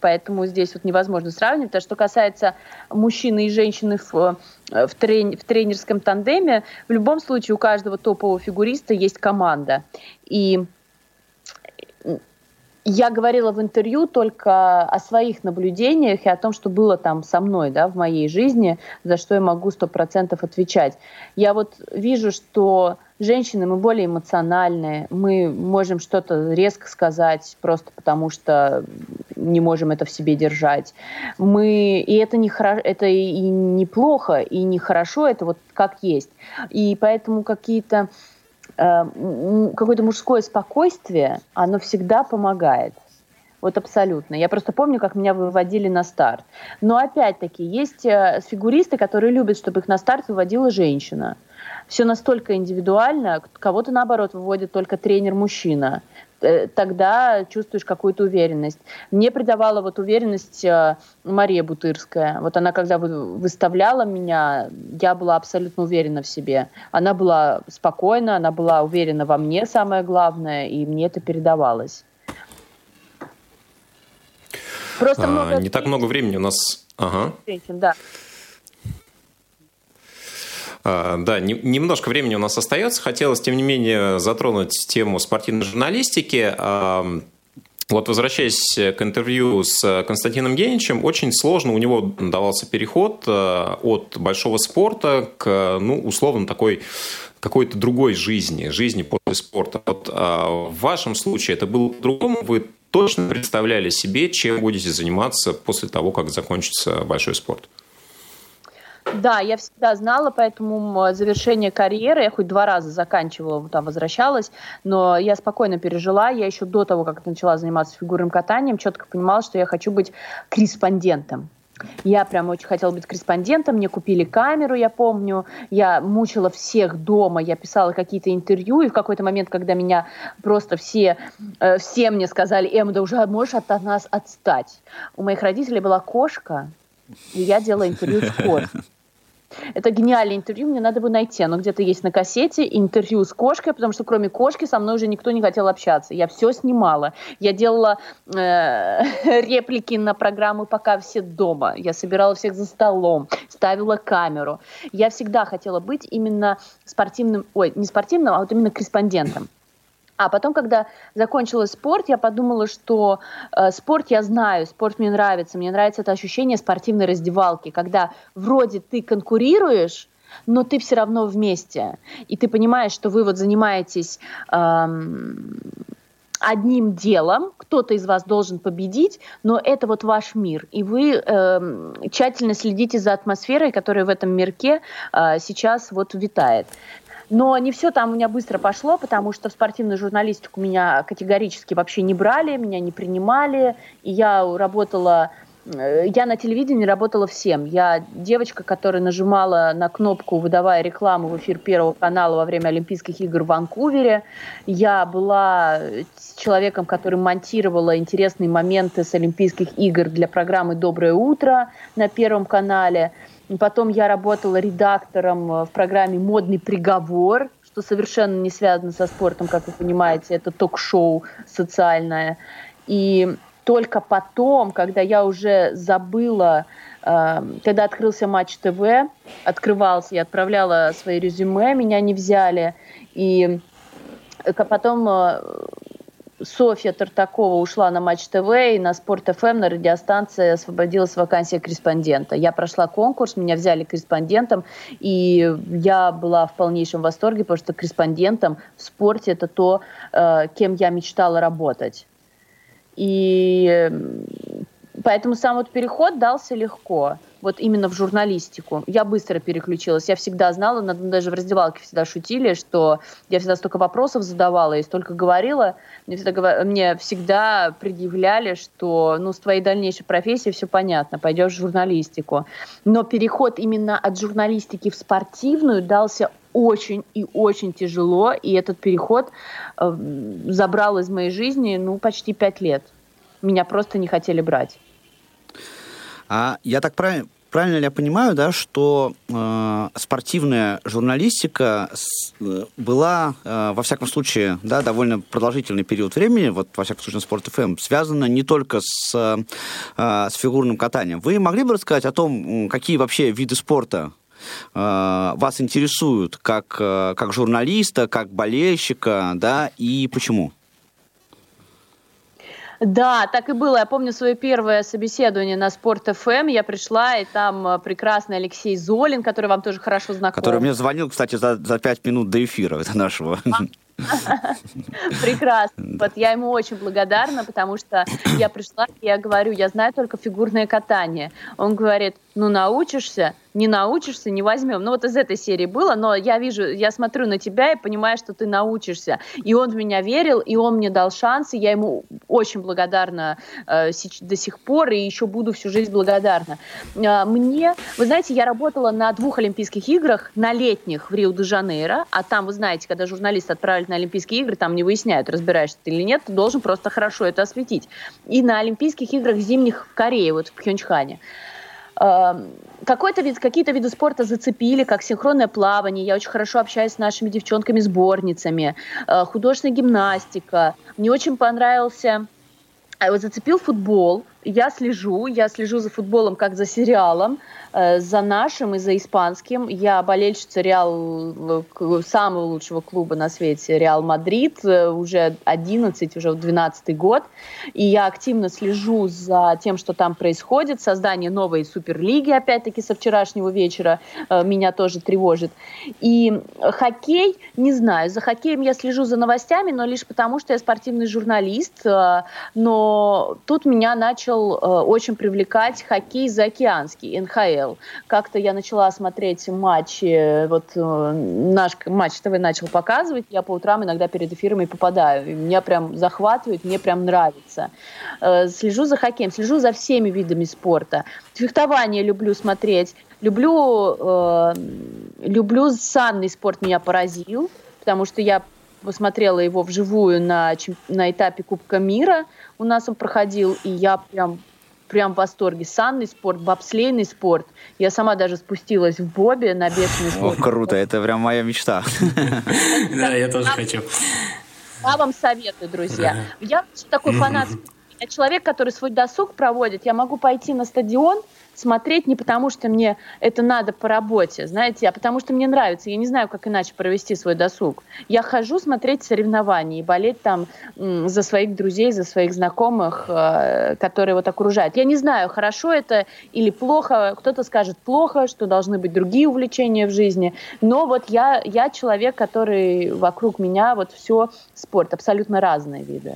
Поэтому здесь вот невозможно сравнивать. А что касается мужчины и женщины в, в, трени, в тренерском тандеме, в любом случае у каждого топового фигуриста есть команда. И Я говорила в интервью только о своих наблюдениях и о том, что было там со мной, да, в моей жизни, за что я могу сто процентов отвечать. Я вот вижу, что женщины, мы более эмоциональные, мы можем что-то резко сказать просто потому, что не можем это в себе держать. Мы, и это, не хоро, это и неплохо, и нехорошо, это вот как есть. И поэтому какие-то... какое-то мужское спокойствие, оно всегда помогает. Вот абсолютно. Я просто помню, как меня выводили на старт. Но опять-таки есть фигуристы, которые любят, чтобы их на старт выводила женщина. Все настолько индивидуально. Кого-то, наоборот, выводит только тренер-мужчина. Тогда чувствуешь какую-то уверенность. Мне придавала вот уверенность Мария Бутырская. Вот она, когда выставляла меня, я была абсолютно уверена в себе. Она была спокойна, она была уверена во мне, самое главное, и мне это передавалось. Просто а, много... Не так много времени у нас... Ага. Да. А, да, не, немножко времени у нас остается. Хотелось, тем не менее, затронуть тему спортивной журналистики. А, вот, возвращаясь к интервью с Константином Геничем, очень сложно у него давался переход от большого спорта к, ну, условно, такой... какой-то другой жизни, жизни после спорта. Вот, а, в вашем случае это было по-другому? Вы точно представляли себе, чем будете заниматься после того, как закончится большой спорт? Да, я всегда знала, поэтому завершение карьеры, я хоть два раза заканчивала, там возвращалась, но я спокойно пережила. Я еще до того, как начала заниматься фигурным катанием, четко понимала, что я хочу быть корреспондентом. Я прям очень хотела быть корреспондентом, мне купили камеру, я помню, я мучила всех дома, я писала какие-то интервью, и в какой-то момент, когда меня просто все, э, все мне сказали: «Эм, да уже можешь от нас отстать». У моих родителей была кошка, и я делала интервью с кошкой. Это гениальное интервью, мне надо его найти, оно где-то есть на кассете, интервью с кошкой, потому что кроме кошки со мной уже никто не хотел общаться, я все снимала, я делала э, реплики на программу «Пока все дома», я собирала всех за столом, ставила камеру, я всегда хотела быть именно спортивным, ой, не спортивным, а вот именно корреспондентом. А потом, когда закончился спорт, я подумала, что э, спорт я знаю, спорт мне нравится. Мне нравится это ощущение спортивной раздевалки, когда вроде ты конкурируешь, но ты все равно вместе. И ты понимаешь, что вы вот занимаетесь эм, одним делом, кто-то из вас должен победить, но это вот ваш мир. И вы эм, тщательно следите за атмосферой, которая в этом мирке э, сейчас вот витает. Но не все там у меня быстро пошло, потому что в спортивную журналистику меня категорически вообще не брали, меня не принимали. И я работала, я на телевидении работала всем. Я девочка, которая нажимала на кнопку, выдавая рекламу в эфир Первого канала во время Олимпийских игр в Ванкувере. Я была человеком, который монтировала интересные моменты с Олимпийских игр для программы «Доброе утро» на Первом канале. Потом я работала редактором в программе «Модный приговор», что совершенно не связано со спортом, как вы понимаете. Это ток-шоу социальное. И только потом, когда я уже забыла, когда открылся Матч ТВ, открывался, я отправляла свои резюме, меня не взяли. И потом... Софья Тартакова ушла на Матч ТВ, и на Спорт-ФМ, на радиостанции освободилась вакансия корреспондента. Я прошла конкурс, меня взяли корреспондентом, и я была в полнейшем восторге, потому что корреспондентом в спорте это то, кем я мечтала работать. И поэтому сам вот переход дался легко. Вот именно в журналистику. Я быстро переключилась. Я всегда знала, даже в раздевалке всегда шутили, что я всегда столько вопросов задавала и столько говорила. Мне всегда, мне всегда предъявляли, что ну, с твоей дальнейшей профессией все понятно, пойдешь в журналистику. Но переход именно от журналистики в спортивную дался очень и очень тяжело. И этот переход э, забрал из моей жизни ну, почти пять лет. Меня просто не хотели брать. А я так прав... правильно ли я понимаю, да, что э, спортивная журналистика с... была, э, во всяком случае, да, довольно продолжительный период времени, вот, во всяком случае, Спорт.ФМ, связана не только с, э, с фигурным катанием. Вы могли бы рассказать о том, какие вообще виды спорта э, вас интересуют, как, э, как журналиста, как болельщика, да, и почему? Да, так и было. Я помню свое первое собеседование на Спорт-ФМ. Я пришла, и там прекрасный Алексей Золин, который вам тоже хорошо знаком. Который мне звонил, кстати, за, за пять минут до эфира нашего. Прекрасно. Вот я ему очень благодарна, потому что я пришла, и я говорю, я знаю только фигурное катание. Он говорит, ну научишься, не научишься, не возьмем. Ну вот из этой серии было, но я вижу, я смотрю на тебя и понимаю, что ты научишься. И он в меня верил, и он мне дал шанс, и я ему очень благодарна э, до сих пор, и еще буду всю жизнь благодарна. Э, мне, вы знаете, я работала на двух Олимпийских играх, на летних в Рио-де-Жанейро, а там, вы знаете, когда журналисты отправили на Олимпийские игры, там не выясняют, разбираешься ты или нет, ты должен просто хорошо это осветить. И на Олимпийских играх зимних в Корее, вот в Пхенчхане. Какой-то вид, какие-то виды спорта зацепили, как синхронное плавание. Я очень хорошо общаюсь с нашими девчонками-сборницами. Художественная гимнастика. Мне очень понравился... Зацепил футбол. Я слежу. Я слежу за футболом как за сериалом. За нашим и за испанским. Я болельщица Реал, самого лучшего клуба на свете, Реал Мадрид, уже одиннадцать, уже двенадцатый год. И я активно слежу за тем, что там происходит. Создание новой суперлиги, опять-таки, со вчерашнего вечера меня тоже тревожит. И хоккей, не знаю, за хоккеем я слежу за новостями, но лишь потому, что я спортивный журналист. Но тут меня начал очень привлекать хоккей заокеанский, эн ха эль. Как-то я начала смотреть матчи, вот наш матч ТВ начал показывать, я по утрам иногда перед эфирами попадаю, и меня прям захватывает, мне прям нравится. Слежу за хоккеем, слежу за всеми видами спорта. Фехтование люблю смотреть, люблю, э, люблю санный спорт, меня поразил, потому что я посмотрела его вживую на, на этапе Кубка мира, у нас он проходил, и я прям... Прям в восторге. Санный спорт, бобслейный спорт. Я сама даже спустилась в бобе на бешеный спорт. О, круто, это прям моя мечта. Да, я тоже хочу. Я вам советую, друзья. Я такой фанат. Я человек, который свой досуг проводит. Я могу пойти на стадион, смотреть не потому, что мне это надо по работе, знаете, а потому, что мне нравится. Я не знаю, как иначе провести свой досуг. Я хожу смотреть соревнования и болеть там м- за своих друзей, за своих знакомых, э- которые вот окружают. Я не знаю, хорошо это или плохо. Кто-то скажет плохо, что должны быть другие увлечения в жизни. Но вот я, я человек, который вокруг меня вот все спорт, абсолютно разные виды.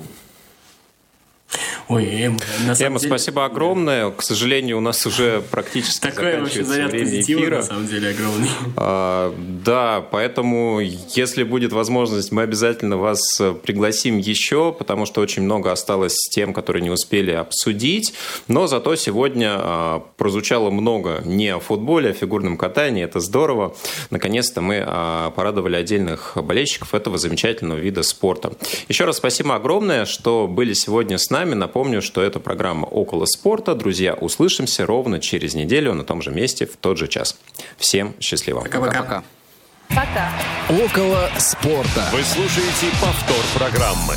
Ой, Эмма, на самом Эмма деле... спасибо огромное. К сожалению, у нас уже практически такое заканчивается время эфира. На самом деле огромный. А, да, поэтому, если будет возможность, мы обязательно вас пригласим еще, потому что очень много осталось тем, которые не успели обсудить. Но зато сегодня а, прозвучало много не о футболе, а о фигурном катании. Это здорово. Наконец-то мы а, порадовали отдельных болельщиков этого замечательного вида спорта. Еще раз спасибо огромное, что были сегодня с нами. Напомню, что это программа «Около спорта». Друзья, услышимся ровно через неделю на том же месте в тот же час. Всем счастливо. Пока-пока. Пока. «Около спорта». Вы слушаете повтор программы.